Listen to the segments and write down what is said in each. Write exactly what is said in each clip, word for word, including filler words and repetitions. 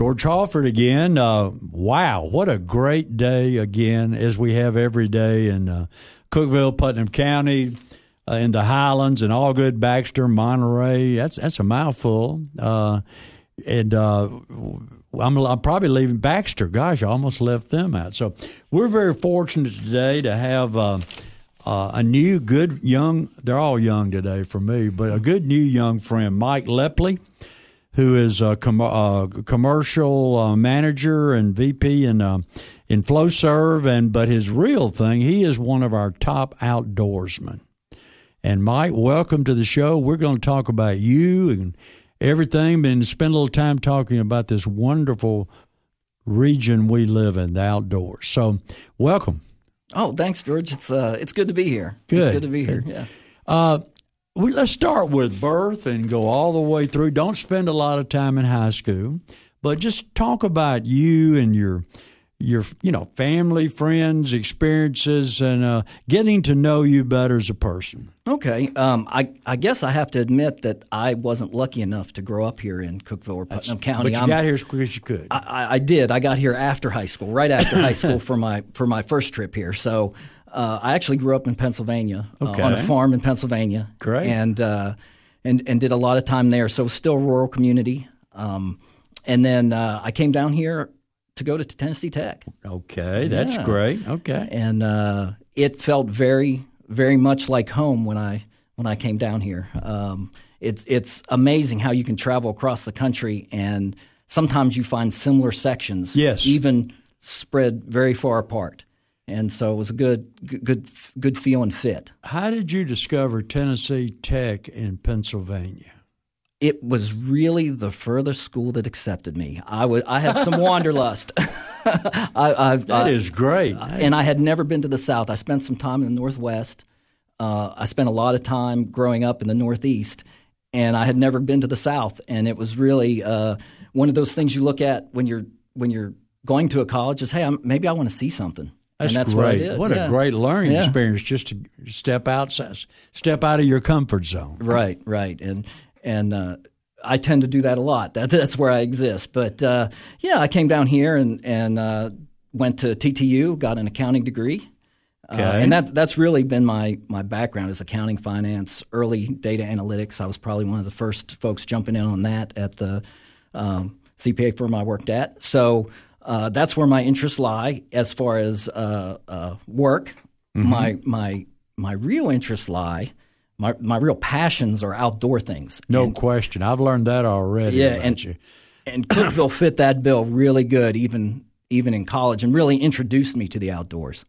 George Halford again. Uh, wow, what a great day again, as we have every day in uh, Cookeville, Putnam County, uh, in the Highlands, and Allgood, Baxter, Monterey. That's that's a mouthful. Uh, and uh, I'm, I'm probably leaving Baxter. Gosh, I almost left them out. So we're very fortunate today to have uh, uh, a new, good, young, they're all young today for me, but a good new young friend, Mike Lepley, who is a com- uh, commercial uh, manager and V P in uh, in FlowServe, and but his real thing, he is one of our top outdoorsmen. And Mike, welcome to the show. We're going to talk about you and everything, and spend a little time talking about this wonderful region we live in, the outdoors. So, welcome. Oh, thanks, George. It's uh, it's good to be here. Good. It's good to be here. Yeah. Uh, We, let's start with birth and go all the way through. Don't spend a lot of time in high school, but just talk about you and your, your you know, family, friends, experiences, and uh, getting to know you better as a person. Okay. Um, I, I guess I have to admit that I wasn't lucky enough to grow up here in Cookeville or Putnam That's, County. But you I'm, got here as quick as you could. I, I did. I got here after high school, right after high school for my for my first trip here. So – Uh, I actually grew up in Pennsylvania, okay. uh, on a farm in Pennsylvania. Great. And, uh, and and did a lot of time there, so it was still a rural community. Um, and then uh, I came down here to go to Tennessee Tech. Okay, that's yeah. great. Okay. And uh, it felt very, very much like home when I when I came down here. Um, it's it's amazing how you can travel across the country, and sometimes you find similar sections, yes. even spread very far apart. And so it was a good, good, good feel and fit. How did you discover Tennessee Tech in Pennsylvania? It was really the furthest school that accepted me. I was, I had some wanderlust. I, I, that I, is great. I, and I had never been to the South. I spent some time in the Northwest. Uh, I spent a lot of time growing up in the Northeast, and I had never been to the South. And it was really uh, one of those things you look at when you're when you're going to a college is, hey, I'm, maybe I want to see something. That's, that's great. What, what yeah. a great learning yeah. experience, just to step outside, step out of your comfort zone. Right, right. And and uh, I tend to do that a lot. That, that's where I exist. But, uh, yeah, I came down here and, and uh, went to T T U, got an accounting degree. Okay. Uh, and that that's really been my, my background is accounting, finance, early data analytics. I was probably one of the first folks jumping in on that at the um, C P A firm I worked at. So – Uh, that's where my interests lie as far as uh, uh, work. Mm-hmm. My my my real interests lie, my my real passions are outdoor things. No and, question. I've learned that already. Yeah, and, you. and Cookeville fit that bill really good, even even in college, and really introduced me to the outdoors.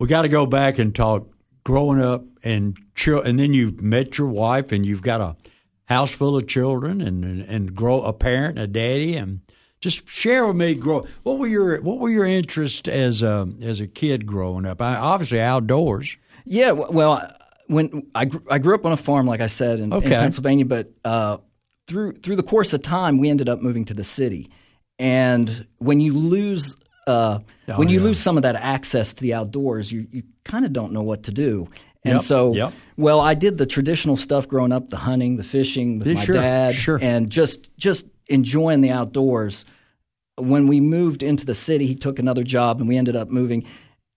We got to go back and talk growing up, and chill, and then you've met your wife, and you've got a house full of children, and, and, and grow a parent, a daddy, and – just share with me. Grow. What were your What were your interests as a as a kid growing up? I, obviously outdoors. Yeah. Well, when I grew, I grew up on a farm, like I said, in, okay. in Pennsylvania. But uh, through through the course of time, we ended up moving to the city. And when you lose uh, oh, when you yeah. lose some of that access to the outdoors, you you kind of don't know what to do. And yep, so, yep. well, I did the traditional stuff growing up: the hunting, the fishing with yeah, my sure, dad, sure. and just just. enjoying the outdoors. When we moved into the city, he took another job, and we ended up moving.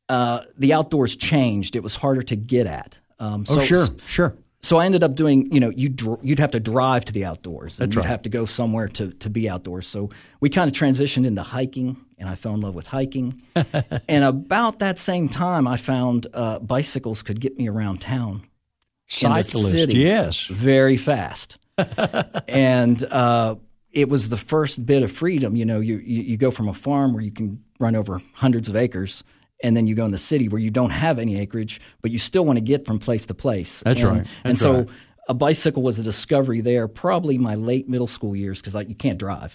Uh, the outdoors changed. It was harder to get at. Um, so, oh, sure, sure. So I ended up doing, you know, you'd, you'd have to drive to the outdoors. And That's you'd right. have to go somewhere to, to be outdoors. So we kind of transitioned into hiking, and I fell in love with hiking. And about that same time, I found uh, bicycles could get me around town. Cyclist, in the city, yes. Very fast. and uh It was the first bit of freedom. You know, you, you, you go from a farm where you can run over hundreds of acres, and then you go in the city where you don't have any acreage, but you still want to get from place to place. That's and, right. That's and so right. a bicycle was a discovery there, probably my late middle school years, because you can't drive.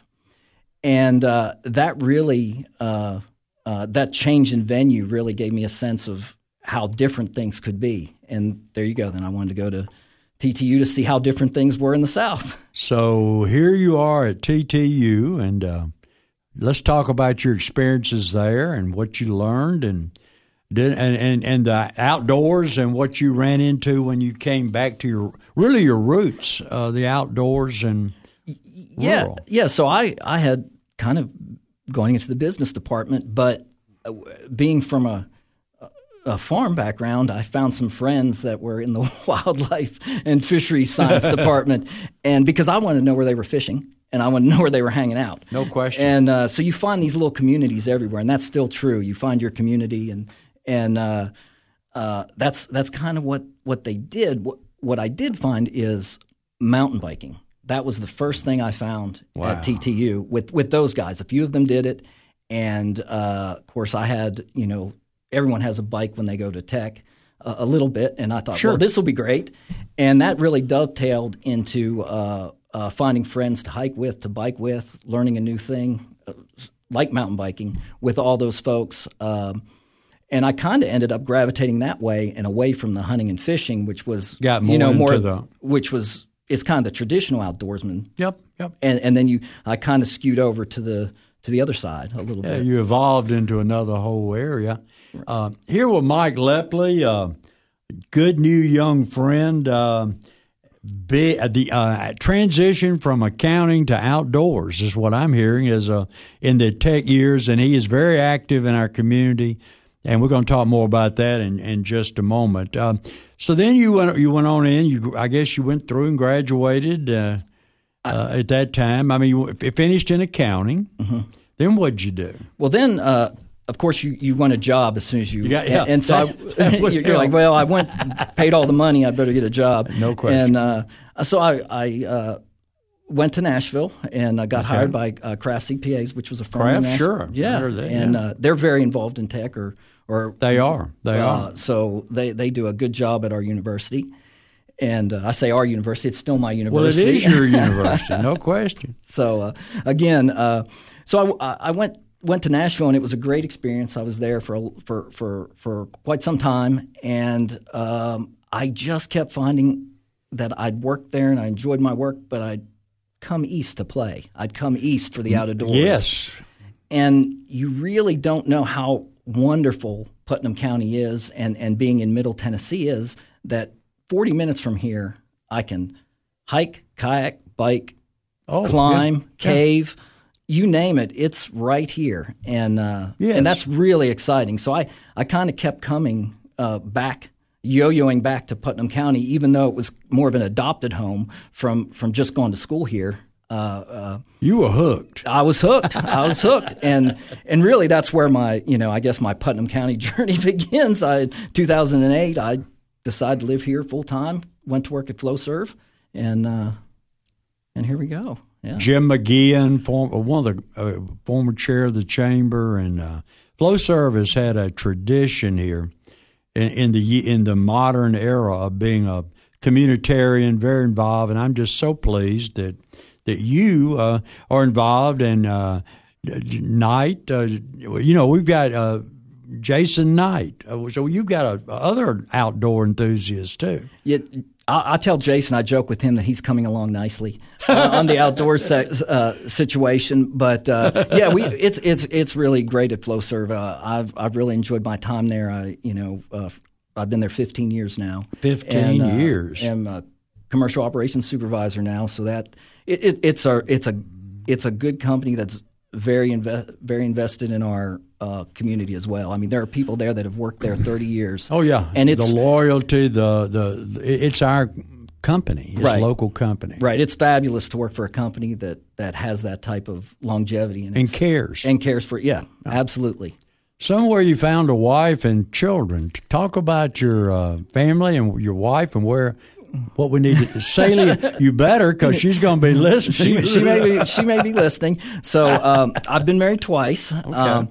And uh, that really uh, uh, – that change in venue really gave me a sense of how different things could be. And there you go. Then I wanted to go to – T T U to see how different things were in the South. So here you are at T T U, and uh, let's talk about your experiences there and what you learned and did, and, and, and the outdoors and what you ran into when you came back to your really your roots, uh, the outdoors and rural. Yeah, yeah. So I, I had kind of going into the business department. But being from a, a farm background, I found some friends that were in the wildlife and fishery science department, and because I wanted to know where they were fishing. And I want to know where they were hanging out. No question. And uh, so you find these little communities everywhere, and that's still true. You find your community, and and uh, uh, that's that's kind of what, what they did. What, what I did find is mountain biking. That was the first thing I found wow. at T T U with, with those guys. A few of them did it, and uh, of course I had, you know, everyone has a bike when they go to tech uh, a little bit, and I thought, sure. well, this will be great. And that really dovetailed into uh, – Uh, finding friends to hike with, to bike with, learning a new thing, uh, like mountain biking, with all those folks. Um, and I kind of ended up gravitating that way and away from the hunting and fishing, which was Got more you know more the... which was is kind of the traditional outdoorsman. Yep, yep. And and then you, I kind of skewed over to the to the other side a little yeah, bit. You evolved into another whole area. Right. Uh, here with Mike Lepley, uh, good new young friend. Uh, Be, uh, the uh, transition from accounting to outdoors is what I'm hearing is uh, in the tech years, and he is very active in our community, and we're going to talk more about that in, in just a moment. Uh, so then you went you went on in. You I guess you went through and graduated uh, uh, I, at that time. I mean, you finished in accounting. Mm-hmm. Then what'd you do? Well, then. Uh Of course, you, you want a job as soon as you, you got, yeah. and, and so I, you're help. like, well, I went, paid all the money, I better get a job. No question. And uh, so I, I uh, went to Nashville and I got okay. hired by uh, Craft C P As, which was a firm. Craft, in Nashville. sure, yeah, I heard that, and yeah. uh, they're very involved in tech, or or they are, they uh, are. So they, they do a good job at our university, and uh, I say our university, it's still my university. Well, it is your university, no question. So uh, again, uh, so I, I went. Went to Nashville, and it was a great experience. I was there for for for, for quite some time, and um, I just kept finding that I'd worked there and I enjoyed my work, but I'd come east to play. I'd come east for the outdoors. Yes. And you really don't know how wonderful Putnam County is, and, and being in Middle Tennessee is, that forty minutes from here I can hike, kayak, bike, oh, climb, yeah. cave. Yeah. You name it, it's right here, and uh, yes. and that's really exciting. So I, I kind of kept coming uh, back, yo-yoing back to Putnam County, even though it was more of an adopted home from, from just going to school here. Uh, uh, you were hooked. I was hooked. I was hooked, and and really that's where my, you know, I guess my Putnam County journey begins. I, two thousand eight, I decided to live here full time. Went to work at FlowServe, and uh, and here we go. Yeah. Jim McGeehan, form, one of the uh, former chair of the chamber, and uh, FlowServe has had a tradition here in, in the in the modern era of being a communitarian, very involved, and I'm just so pleased that that you uh, are involved. And uh, Knight, uh, you know, we've got uh, Jason Knight, uh, so you've got a, other outdoor enthusiasts too. Yeah. I, I tell Jason, I joke with him that he's coming along nicely uh, on the outdoor se- uh, situation. But uh, yeah, we it's it's it's really great at FlowServe. Uh, I've I've really enjoyed my time there. I you know uh, I've been there fifteen years now. Fifteen and, uh, years. I'm a commercial operations supervisor now. So that it, it, it's a it's a it's a good company that's very inve- very invested in our uh, community as well. I mean, there are people there that have worked there thirty years. Oh yeah, and it's the loyalty. The the it's our company. It's right. Local company. Right. It's fabulous to work for a company that, that has that type of longevity and, and cares and cares for. Yeah, oh. Absolutely. Somewhere you found a wife and children. Talk about your uh, family and your wife and where. What we need to say, you better, because she's going to be listening. She, she, may be, she may be listening. So um, I've been married twice. Okay. Um,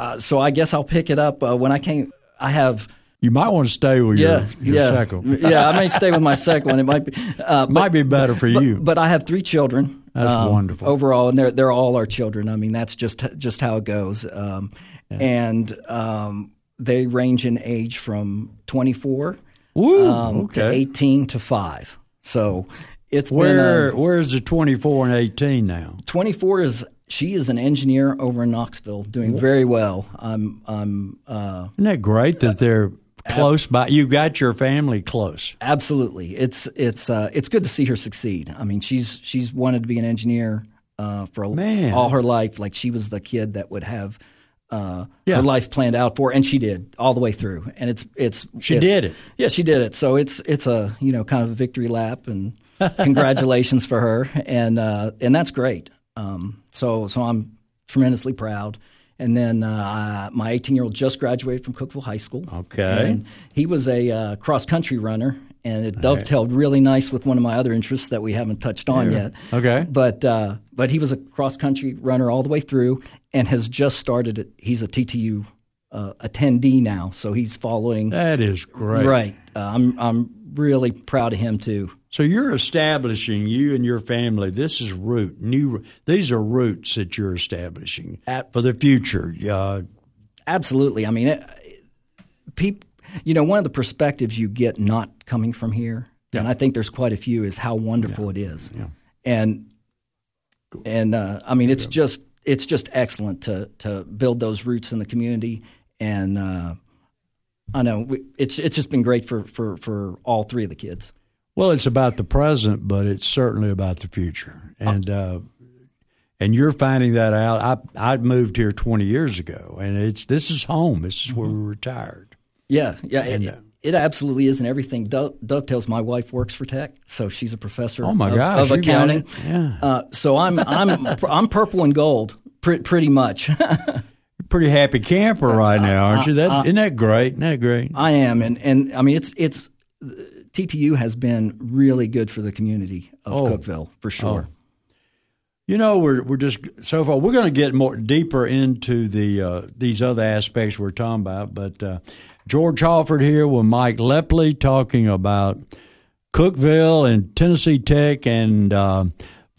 uh, so I guess I'll pick it up uh, when I came. I have. You might want to stay with yeah, your, your yeah, second. Yeah, I may stay with my second one. It might be uh, but, might be better for you. But, but I have three children. That's um, wonderful. Overall, and they're they're all our children. I mean, that's just just how it goes. Um, yeah. And um, they range in age from twenty-four. Ooh, um, okay. To eighteen to five. So it's where, been a, where is the twenty-four and eighteen now? twenty-four is she is an engineer over in Knoxville, doing what? Very well. I'm I'm. Uh, Isn't that great that uh, they're close ab- by? You got your family close. Absolutely, it's it's uh, it's good to see her succeed. I mean, she's she's wanted to be an engineer uh, for Man. all her life. Like, she was the kid that would have uh, yeah. her life planned out for, and she did all the way through. And it's it's she it's, did it. Yeah, she did it. So it's it's a you know kind of a victory lap, and congratulations for her. And uh, and that's great. Um, so so I'm tremendously proud. And then uh, I, my eighteen-year-old just graduated from Cookeville High School. Okay. And he was a uh, cross-country runner, and it all dovetailed right. really nice with one of my other interests that we haven't touched on yeah. yet. Okay. But uh, but he was a cross-country runner all the way through and has just started it. He's a T T U uh, attendee now, so he's following. That is great. Right. Uh, I'm I'm really proud of him, too. So you're establishing, you and your family, this is root, new. These are roots that you're establishing at, for the future. Uh, Absolutely. I mean, it, peop, you know, one of the perspectives you get not coming from here, yeah. and I think there's quite a few, is how wonderful yeah. it is. Yeah. And, cool. and uh, I mean, it's yeah. just it's just excellent to, to build those roots in the community. And uh, I know we, it's it's just been great for, for, for all three of the kids. Well, it's about the present, but it's certainly about the future, and uh, and you're finding that out. I I moved here twenty years ago, and it's this is home. This is where mm-hmm. we retired. Yeah, yeah, and, it, uh, it absolutely is, and everything do- dovetails. My wife works for Tech, so she's a professor. Oh my of, gosh, of accounting. Yeah. Uh, so I'm I'm I'm purple and gold, pr- pretty much. Pretty happy camper right I, now, aren't I, you? That's I, isn't that great? Isn't that great? I am, and and I mean it's it's. T T U has been really good for the community of oh, Cookeville, for sure. Oh. You know, we're we're just so far. We're going to get more deeper into the uh, these other aspects we're talking about. But uh, George Halford here with Mike Lepley talking about Cookeville and Tennessee Tech and uh,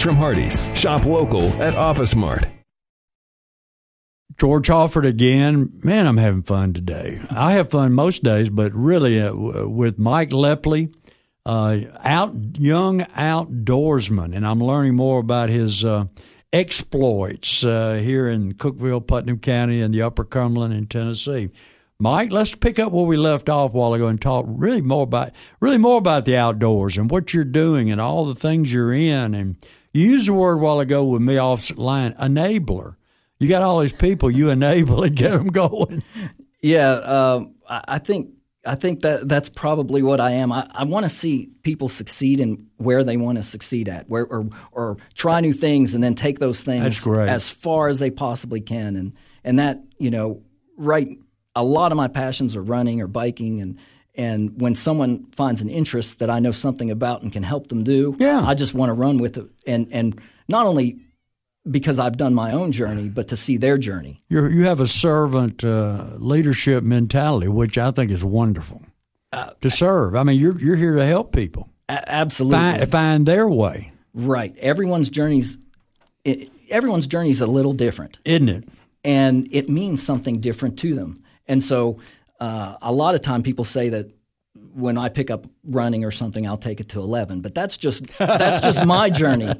from Hardee's. Shop local at Office Mart. George Halford again. Man, I'm having fun today. I have fun most days, but really uh, with Mike Lepley, uh, out young outdoorsman, and I'm learning more about his uh, exploits uh, here in Cookeville, Putnam County, and the Upper Cumberland in Tennessee. Mike, let's pick up where we left off a while ago and talk really more about really more about the outdoors and what you're doing and all the things you're in. And you used the word a while ago with me offline, enabler. You got all these people you enable and get them going. Yeah, uh, I think I think that that's probably what I am. I, I want to see people succeed in where they want to succeed at, where or or try new things and then take those things as far as they possibly can. And and that you know right. A lot of my passions are running or biking, and and when someone finds an interest that I know something about and can help them do, yeah. I just want to run with it, and and not only because I've done my own journey, but to see their journey. You you have a servant uh, leadership mentality, which I think is wonderful uh, to serve. I mean, you're you're here to help people a- absolutely find, find their way. Right. Everyone's journey's it, everyone's journey's a little different, isn't it? And it means something different to them. And so uh, a lot of time people say that when I pick up running or something, I'll take it to eleven. But that's just that's just my journey,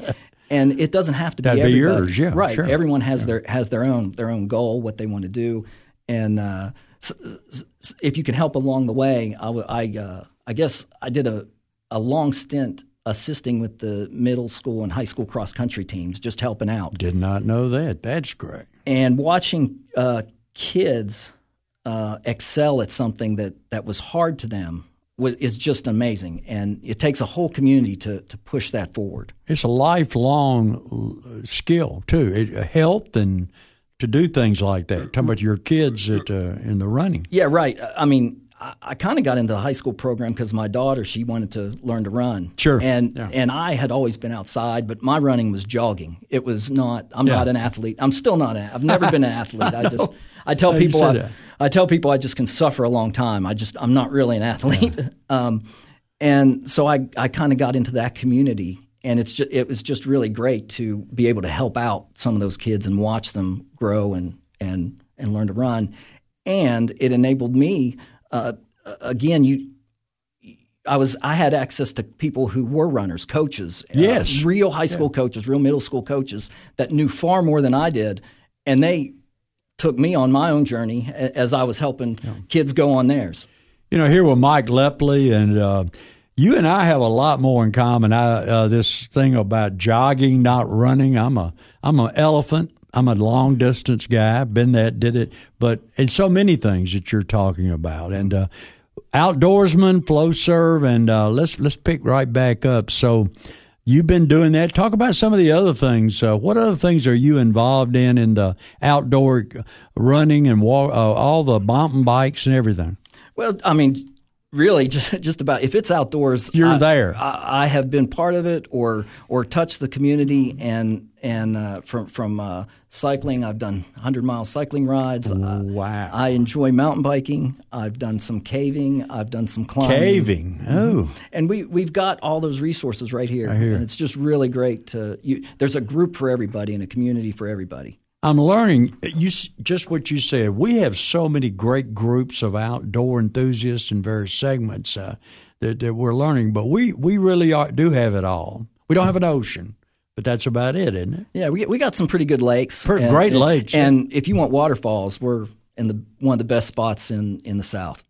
and it doesn't have to be everybody's. That'd be yours, yeah, right? Sure. Everyone has yeah. their has their own their own goal, what they want to do, and uh, so, so if you can help along the way, I w- I, uh, I guess I did a a long stint assisting with the middle school and high school cross country teams, just helping out. Did not know that. That's great. And watching uh, kids. Uh, excel at something that, that was hard to them is just amazing, and it takes a whole community to, to push that forward. It's a lifelong skill, too, it, health and to do things like that. Talking about your kids at, uh, in the running. Yeah, right. I mean, I, I kind of got into the high school program because my daughter, she wanted to learn to run. Sure. And yeah. and I had always been outside, but my running was jogging. It was not, I'm yeah. not an athlete. I'm still not an I've never been an athlete. I, I just... I tell oh, people I, I tell people I just can suffer a long time. I just I'm not really an athlete, yeah. um, and so I, I kind of got into that community, and it's just, it was just really great to be able to help out some of those kids and watch them grow and and, and learn to run, and it enabled me uh, again. You, I was I had access to people who were runners, coaches, yes, uh, real high school yeah. coaches, real middle school coaches that knew far more than I did, and they took me on my own journey as I was helping yeah. kids go on theirs. You know, here with Mike Lepley, and uh, you and I have a lot more in common. I, uh, this thing about jogging, not running. I'm a I'm an elephant. I'm a long distance guy. Been that, did it. But in so many things that you're talking about, and uh, outdoorsman, FlowServe, and uh, let's let's pick right back up. So you've been doing that. Talk about some of the other things. Uh, what other things are you involved in in the outdoor running and walk, uh, all the mountain bikes and everything? Well, I mean, really, just just about if it's outdoors, you're I, there. I, I have been part of it, or or touched the community, and and uh, from from uh, cycling, I've done one hundred mile cycling rides. Wow! I, I enjoy mountain biking. I've done some caving. I've done some climbing. Caving, oh! And we we've got all those resources right here, right here. And it's just really great to. You, there's a group for everybody and a community for everybody. I'm learning you just what you said. We have so many great groups of outdoor enthusiasts in various segments uh, that, that we're learning, but we, we really are, do have it all. We don't have an ocean, but that's about it, isn't it? Yeah, we we got some pretty good lakes. Pretty and, great and, lakes. And yeah. if you want waterfalls, we're in the one of the best spots in, in the South.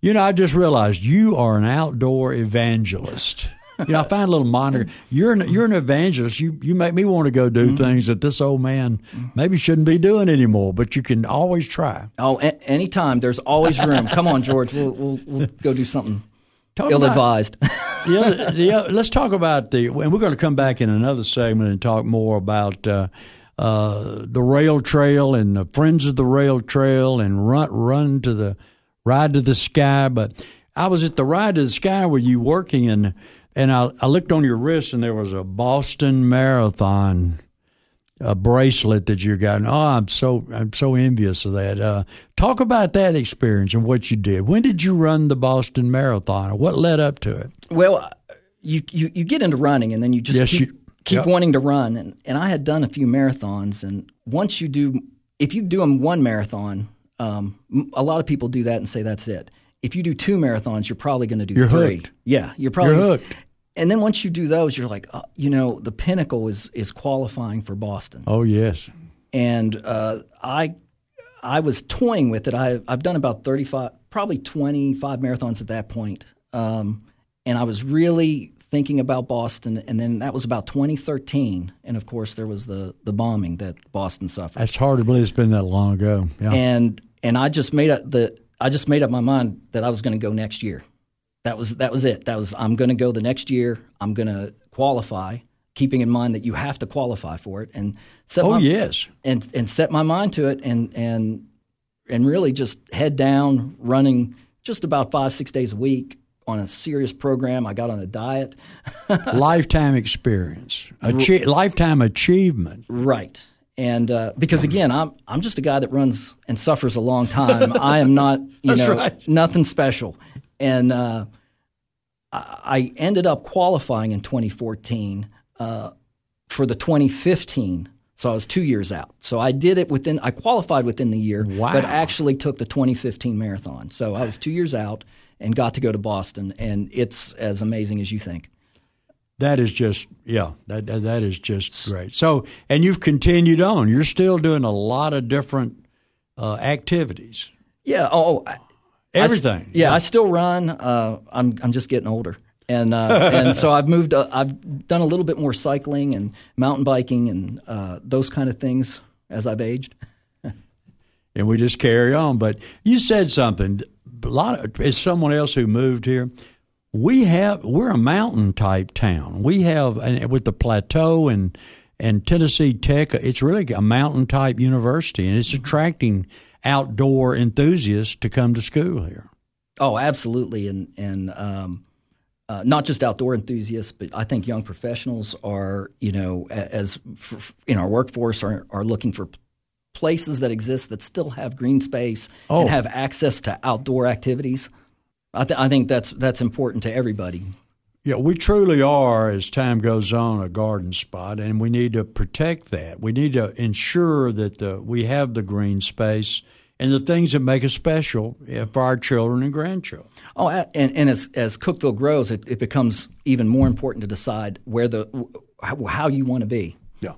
You know, I just realized you are an outdoor evangelist. You know, I find a little moniker. You're an, you're an evangelist. You you make me want to go do mm-hmm. things that this old man maybe shouldn't be doing anymore. But you can always try. Oh, a- anytime. There's always room. Come on, George. We'll we'll, we'll go do something talk ill-advised. About, the other, the other, let's talk about the. And we're going to come back in another segment and talk more about uh, uh, the rail trail and the Friends of the Rail Trail and run run to the Ride to the Sky. But I was at the Ride to the Sky where you working in. And I, I looked on your wrist, and there was a Boston Marathon a bracelet that you got. And, oh, I'm so I'm so envious of that. Uh, talk about that experience and what you did. When did you run the Boston Marathon, or what led up to it? Well, you you, you get into running, and then you just yes, keep, you, keep yep. wanting to run. And, and I had done a few marathons, and once you do, if you do them one marathon, um, a lot of people do that and say that's it. If you do two marathons, you're probably going to do you're three. Hooked. Yeah, you're probably you're hooked. And then once you do those, you're like, uh, you know, the pinnacle is is qualifying for Boston. Oh yes. And uh, I I was toying with it. I I've done about thirty-five, probably twenty-five marathons at that point. Um, and I was really thinking about Boston, and then that was about twenty thirteen, and of course there was the the bombing that Boston suffered. It's hard to believe it's been that long ago. Yeah. And and I just made a, the. I just made up my mind that I was going to go next year. That was that was it. That was I'm going to go the next year. I'm going to qualify, keeping in mind that you have to qualify for it, and set oh my, yes, and and set my mind to it, and and and really just head down, running just about five six days a week on a serious program. I got on a diet. Lifetime experience, Achie- lifetime achievement. Right. And uh, because again, I'm I'm just a guy that runs and suffers a long time. I am not, you know, right. nothing special. And uh, I ended up qualifying in twenty fourteen uh, for the twenty fifteen. So I was two years out. So I did it within. I qualified within the year, wow. but actually took the twenty fifteen marathon. So I was two years out and got to go to Boston, and it's as amazing as you think. That is just, yeah, that that is just great. So, and you've continued on. You're still doing a lot of different uh, activities. Yeah. Oh, I, everything. I, yeah, yeah, I still run. Uh, I'm I'm just getting older, and uh, and so I've moved. Uh, I've done a little bit more cycling and mountain biking and uh, those kind of things as I've aged. And we just carry on. But you said something. a lot of, as someone else who moved here, we have, we're a mountain type town. We have, and with the plateau and and Tennessee Tech, it's really a mountain type university, and it's attracting outdoor enthusiasts to come to school here. Oh, absolutely, and and um, uh, not just outdoor enthusiasts, but I think young professionals are, you know, as for, in our workforce are are looking for places that exist that still have green space oh. and have access to outdoor activities. I, th- I think that's that's important to everybody. Yeah, we truly are, as time goes on, a garden spot, and we need to protect that. We need to ensure that the, we have the green space and the things that make us special for our children and grandchildren. Oh, and, and as as Cookeville grows, it, it becomes even more important to decide where the how you want to be. Yeah,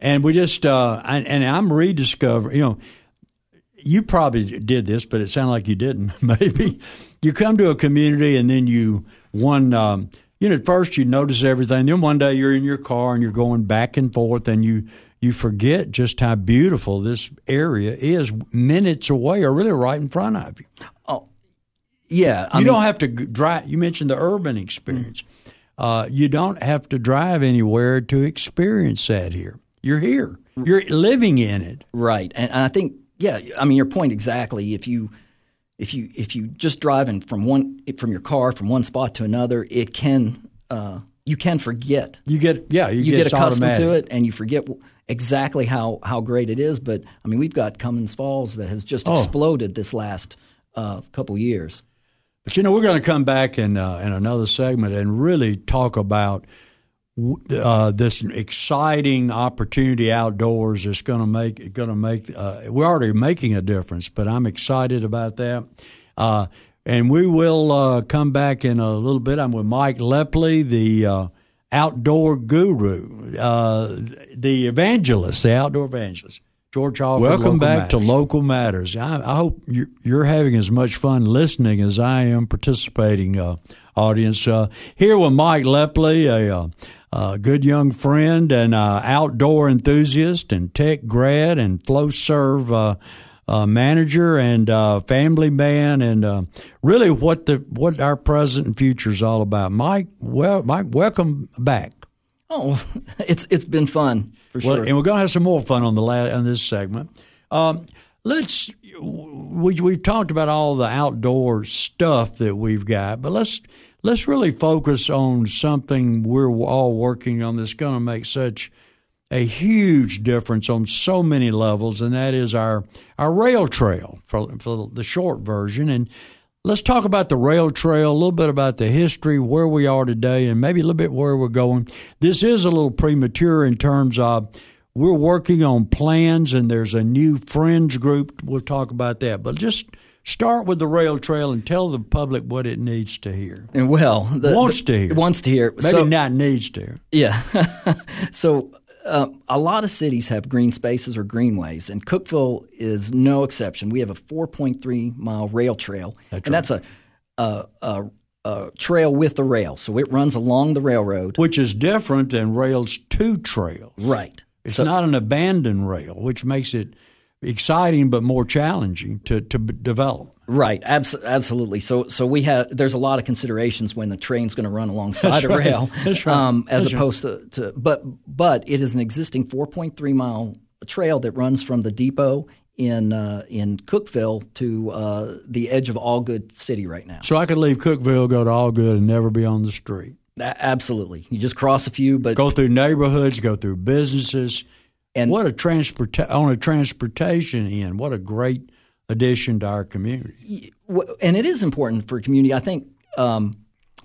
and we just uh, and, and I'm rediscovering, you know. You probably did this, but it sounded like you didn't. Maybe you come to a community and then you one, um, you know, at first you notice everything. Then one day you're in your car and you're going back and forth, and you you forget just how beautiful this area is, minutes away or really right in front of you. Oh, yeah. I you mean, don't have to drive. You mentioned the urban experience. Mm-hmm. Uh, you don't have to drive anywhere to experience that here. You're here. You're living in it. Right, and, and I think. Yeah, I mean your point exactly. If you, if you, if you just driving from one from your car from one spot to another, it can uh, you can forget. You get yeah, you, you get, get accustomed automatic. to it, and you forget exactly how, how great it is. But I mean, we've got Cummins Falls that has just oh. exploded this last uh, couple years. But you know, we're going to come back in uh, in another segment and really talk about Uh, this exciting opportunity outdoors is going to make going to make. Uh, we're already making a difference, but I'm excited about that. Uh, and we will uh, come back in a little bit. I'm with Mike Lepley, the uh, outdoor guru, uh, the evangelist, the outdoor evangelist. George Halford. Welcome back to Local Matters. I, I hope you're, you're having as much fun listening as I am participating. Uh, audience uh, here with Mike Lepley, a. Uh, A uh, good young friend and uh, outdoor enthusiast and tech grad and FlowServe uh, uh, manager and uh, family man and uh, really what the what our present and future is all about. Mike, well, Mike, welcome back. Oh, it's it's been fun for well, sure, and we're going to have some more fun on the la- on this segment. Um, let's we we've talked about all the outdoor stuff that we've got, but let's. Let's really focus on something we're all working on that's going to make such a huge difference on so many levels, and that is our, our rail trail for, for the short version. And let's talk about the rail trail, a little bit about the history, where we are today, and maybe a little bit where we're going. This is a little premature in terms of we're working on plans, and there's a new Friends group. We'll talk about that, but just start with the rail trail and tell the public what it needs to hear. And well, the, wants the, to hear, wants to hear. Maybe so, not needs to hear. Yeah. so uh, a lot of cities have green spaces or greenways, and Cookeville is no exception. We have a four point three mile rail trail, that's and right. that's a, a, a, a trail with the rail, so it runs along the railroad, which is different than rails to trails. Right. It's so, not an abandoned rail, which makes it exciting but more challenging to, to develop. Right, abs- absolutely. So so we have there's a lot of considerations when the train's going to run alongside That's a right. rail That's right. um, as That's opposed right. to, to – but but it is an existing four point three mile trail that runs from the depot in uh, in Cookeville to uh, the edge of Allgood City right now. So I could leave Cookeville, go to Allgood, and never be on the street. A- absolutely. You just cross a few. but Go through neighborhoods, go through businesses. And what a transport on a transportation end! What a great addition to our community. And it is important for community. I think um,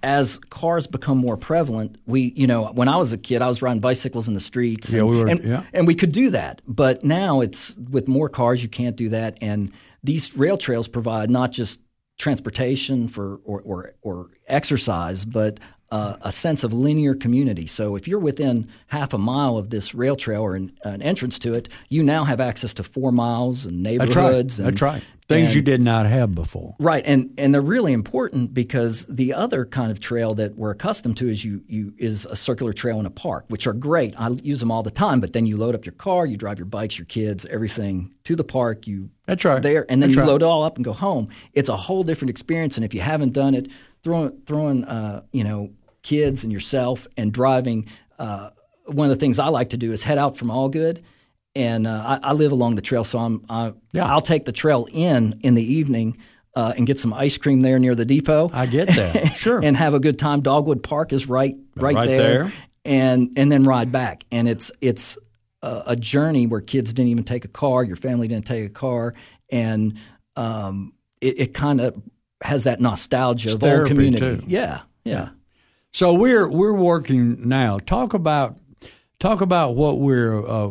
as cars become more prevalent, we you know when I was a kid, I was riding bicycles in the streets. Yeah, and, we were, and, yeah. and we could do that. But now it's with more cars, you can't do that. And these rail trails provide not just transportation for or or, or exercise, but uh, a sense of linear community. So if you're within half a mile of this rail trail or an, an entrance to it, you now have access to four miles and neighborhoods. That's right. And, Things and, you did not have before. Right, and and they're really important because the other kind of trail that we're accustomed to is you you is a circular trail in a park, which are great. I use them all the time, but then you load up your car, you drive your bikes, your kids, everything to the park. You That's right. There, and then That's you right. load it all up and go home. It's a whole different experience, and if you haven't done it, throwing, throwing uh, you know, kids and yourself and driving, uh, one of the things I like to do is head out from Allgood. And uh, I, I live along the trail, so I'm, I, yeah. I'll take the trail in in the evening uh, and get some ice cream there near the depot. I get that, sure. And have a good time. Dogwood Park is right right, right there, there. And, and then ride back. And it's it's a, a journey where kids didn't even take a car, your family didn't take a car, and um, it, it kind of has that nostalgia it's of old community. Too. Yeah, yeah. So we're we're working now. Talk about talk about what we're. Uh,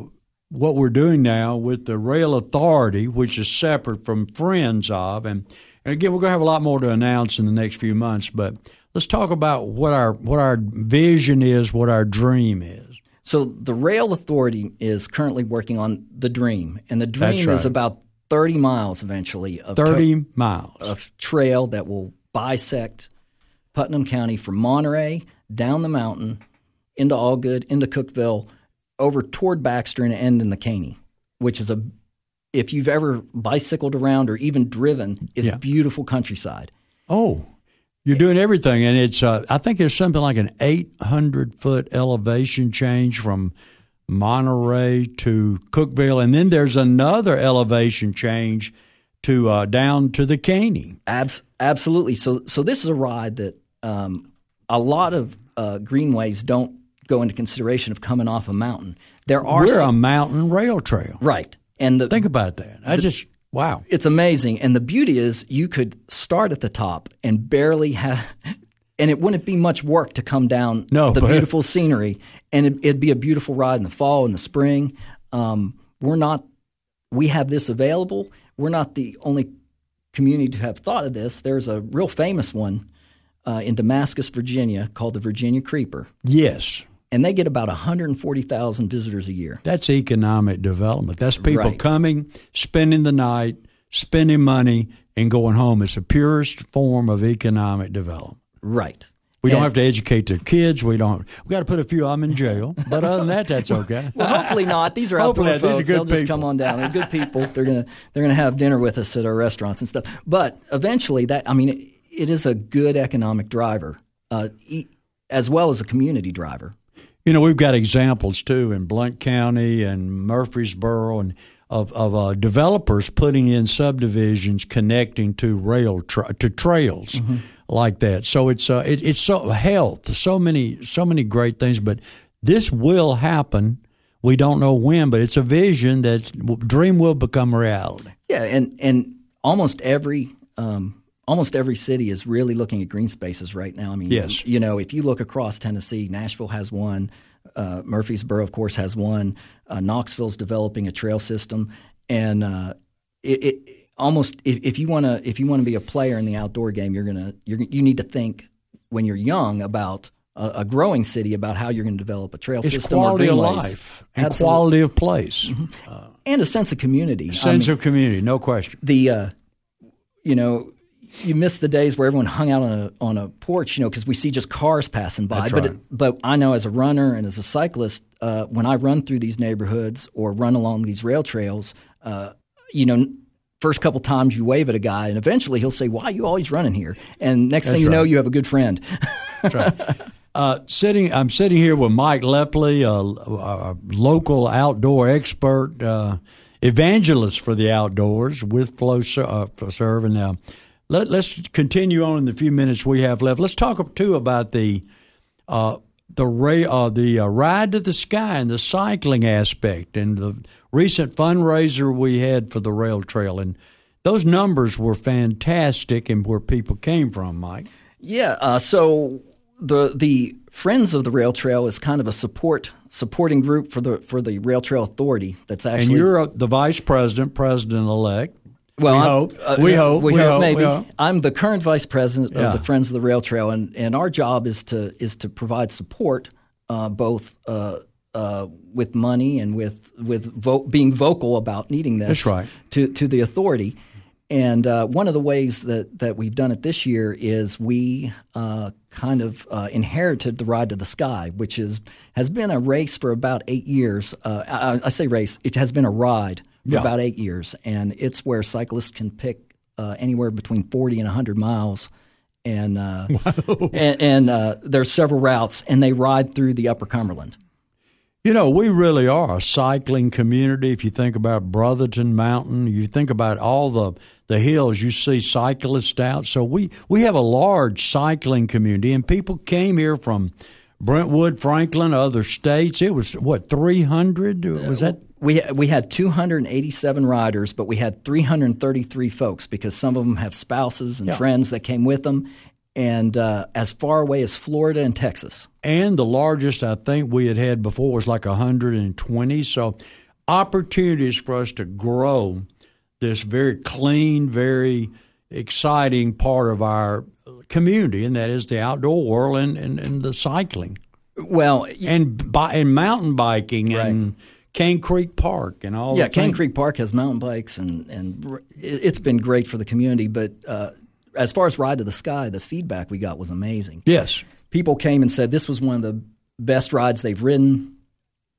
What we're doing now with the Rail Authority, which is separate from Friends of, and, and again, we're going to have a lot more to announce in the next few months. But let's talk about what our what our vision is, what our dream is. So the Rail Authority is currently working on the dream, and the dream That's right. is about thirty miles eventually. Of thirty to- miles of trail that will bisect Putnam County from Monterey down the mountain into Allgood, into Cookeville, over toward Baxter and end in the Caney, which is a – if you've ever bicycled around or even driven, it's yeah. beautiful countryside. Oh, you're doing everything. And it's uh, – I think there's something like an eight hundred foot elevation change from Monterey to Cookeville, and then there's another elevation change to uh, down to the Caney. Abs- absolutely. So so this is a ride that um, a lot of uh, greenways don't – go into consideration of coming off a mountain. There are We're some, a mountain rail trail. Right. And the, think about that. I the, just, wow. It's amazing. And the beauty is you could start at the top and barely have, and it wouldn't be much work to come down no, the but, beautiful scenery. And it, it'd be a beautiful ride in the fall and the spring. Um, we're not, we have this available. We're not the only community to have thought of this. There's a real famous one uh, in Damascus, Virginia, called the Virginia Creeper. Yes. And they get about one hundred forty thousand visitors a year. That's economic development. That's people right. coming, spending the night, spending money, and going home. It's the purest form of economic development. Right. We and don't have to educate their kids. We don't. We got to put a few of them in jail. But other than that, that's okay. Well, hopefully not. These are outdoor folks. These are good They'll people. Just come on down. They're good people. They're gonna they're gonna have dinner with us at our restaurants and stuff. But eventually, that I mean, it, it is a good economic driver, uh, e- as well as a community driver. You know, we've got examples, too, in Blount County and Murfreesboro and of, of uh, developers putting in subdivisions connecting to rail tra- to trails mm-hmm. like that. So it's uh, it, it's so health, so many so many great things. But this will happen. We don't know when, but it's a vision that dream will become reality. Yeah, and, and almost every um, Almost every city is really looking at green spaces right now. I mean, yes. you know, if you look across Tennessee, Nashville has one. Uh, Murfreesboro, of course, has one. Uh, Knoxville's developing a trail system, and uh, it, it almost if, if you want to if you want to be a player in the outdoor game, you're gonna you're, you need to think when you're young about a, a growing city about how you're going to develop a trail it's system. It's quality or of life and Absolutely. Quality of place, mm-hmm. uh, and a sense of community. A sense I mean, of community, no question. The uh, you know. You miss the days where everyone hung out on a on a porch, you know, because we see just cars passing by. That's but right. it, but I know as a runner and as a cyclist, uh, when I run through these neighborhoods or run along these rail trails, uh, you know, first couple times you wave at a guy, and eventually he'll say, "Why are you always running here?" And next That's thing you right. know, you have a good friend. That's right. Uh, sitting, I'm sitting here with Mike Lepley, a, a local outdoor expert, uh, evangelist for the outdoors with FlowServe and now. Let, let's continue on in the few minutes we have left. Let's talk too about the uh, the ray, uh, the uh, Ride to the Sky and the cycling aspect and the recent fundraiser we had for the rail trail. And those numbers were fantastic, and where people came from, Mike. Yeah. Uh, so the the Friends of the Rail Trail is kind of a support supporting group for the for the Rail Trail Authority. That's actually and you're the vice president, president elect. Well, we I'm, hope. Uh, we hope. We, we hope, hope. Maybe. We hope. I'm the current vice president yeah. of the Friends of the Rail Trail, and, and our job is to is to provide support, uh, both uh, uh, with money and with with vo- being vocal about needing this. That's right. to to the authority. And uh, one of the ways that, that we've done it this year is we uh, kind of uh, inherited the Ride to the Sky, which is has been a race for about eight years. Uh, I, I say race. It has been a ride for yeah. about eight years, and it's where cyclists can pick uh, anywhere between forty and one hundred miles. And uh, and, and uh, there's several routes, and they ride through the Upper Cumberland. You know, we really are a cycling community. If you think about Brotherton Mountain, you think about all the, the hills you see cyclists out. So we, we have a large cycling community, and people came here from Brentwood, Franklin, other states. It was, what, three hundred? Was that? We, we had two hundred eighty-seven riders, but we had three hundred thirty-three folks because some of them have spouses and yeah. friends that came with them. And uh, as far away as Florida and Texas. And the largest I think we had had before was like one hundred twenty. So opportunities for us to grow this very clean, very exciting part of our community, and that is the outdoor world and, and, and the cycling. Well, and, bi- and mountain biking right. and Cane Creek Park and all that. Yeah, Cane Creek Park has mountain bikes, and, and it's been great for the community, but uh, – as far as Ride to the Sky, the feedback we got was amazing. Yes. People came and said this was one of the best rides they've ridden.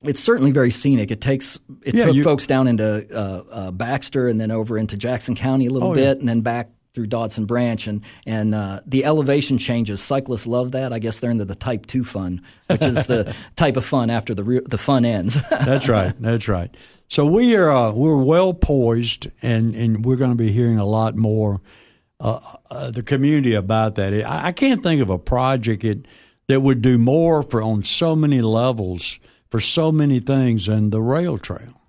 It's certainly very scenic. It takes it yeah, took you, folks down into uh, uh, Baxter and then over into Jackson County a little oh, bit yeah. and then back through Dodson Branch. And, and uh, the elevation changes. Cyclists love that. I guess they're into the Type two fun, which is the type of fun after the re- the fun ends. That's right. That's right. So we are, uh, we're well poised, and, and we're going to be hearing a lot more Uh, uh, the community about that. I, I can't think of a project it, that would do more for on so many levels for so many things than the rail trail.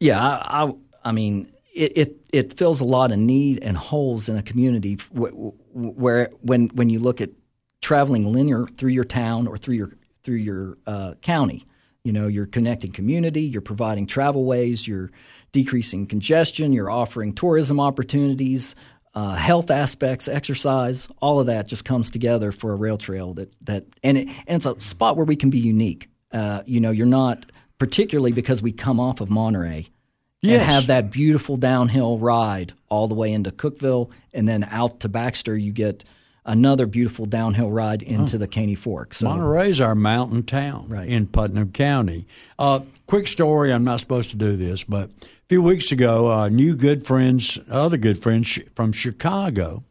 Yeah, I, I, I mean, it, it it fills a lot of need and holes in a community where, where when when you look at traveling linear through your town or through your through your uh, county, you know, you're connecting community, you're providing travel ways, you're decreasing congestion, you're offering tourism opportunities. Uh, health aspects, exercise, all of that just comes together for a rail trail that, that and, it, and it's a spot where we can be unique. Uh, you know, you're not, particularly because we come off of Monterey yes. and have that beautiful downhill ride all the way into Cookeville, and then out to Baxter you get another beautiful downhill ride into oh. the Caney Fork. So, Monterey's our mountain town right. in Putnam County. Uh, quick story, I'm not supposed to do this, but a few weeks ago, uh, new good friends, other good friends from Chicago,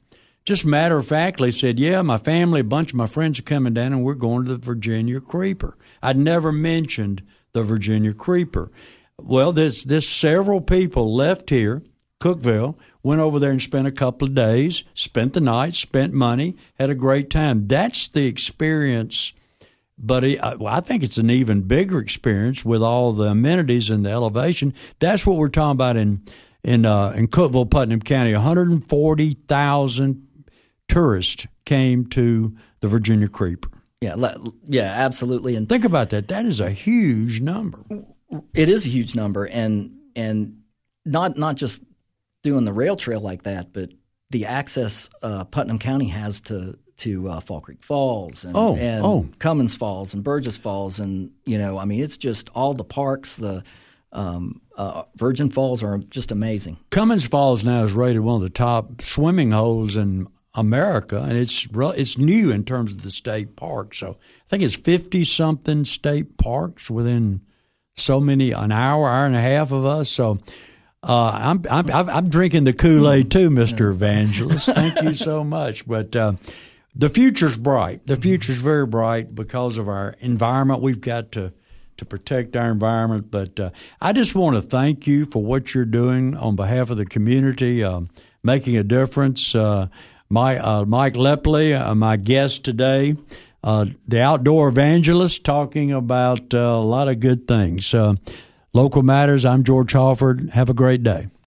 just matter-of-factly said, yeah, my family, a bunch of my friends are coming down, and we're going to the Virginia Creeper. I'd never mentioned the Virginia Creeper. Well, there's, there's several people left here, Cookeville, went over there and spent a couple of days, spent the night, spent money, had a great time. That's the experience. But I think it's an even bigger experience with all the amenities and the elevation. That's what we're talking about in in uh, in Cookeville, Putnam County. one hundred forty thousand tourists came to the Virginia Creeper. Yeah, yeah, absolutely. And think about that. That is a huge number. It is a huge number, and and not not just doing the rail trail like that, but the access uh, Putnam County has to. to uh, Fall Creek Falls and, oh, and oh. Cummins Falls and Burgess Falls. And, you know, I mean, it's just all the parks. The um, uh, Virgin Falls are just amazing. Cummins Falls now is rated one of the top swimming holes in America, and it's re- it's new in terms of the state park. So I think it's fifty-something state parks within so many, an hour, hour and a half of us. So uh, I'm, I'm, I'm drinking the Kool-Aid too, Mister Evangelist. Thank you so much. But uh, the future's bright. The future's very bright because of our environment. We've got to, to protect our environment. But uh, I just want to thank you for what you're doing on behalf of the community, uh, making a difference. Uh, my uh, Mike Lepley, uh, my guest today, uh, the outdoor evangelist, talking about uh, a lot of good things. Uh, local matters, I'm George Halford. Have a great day.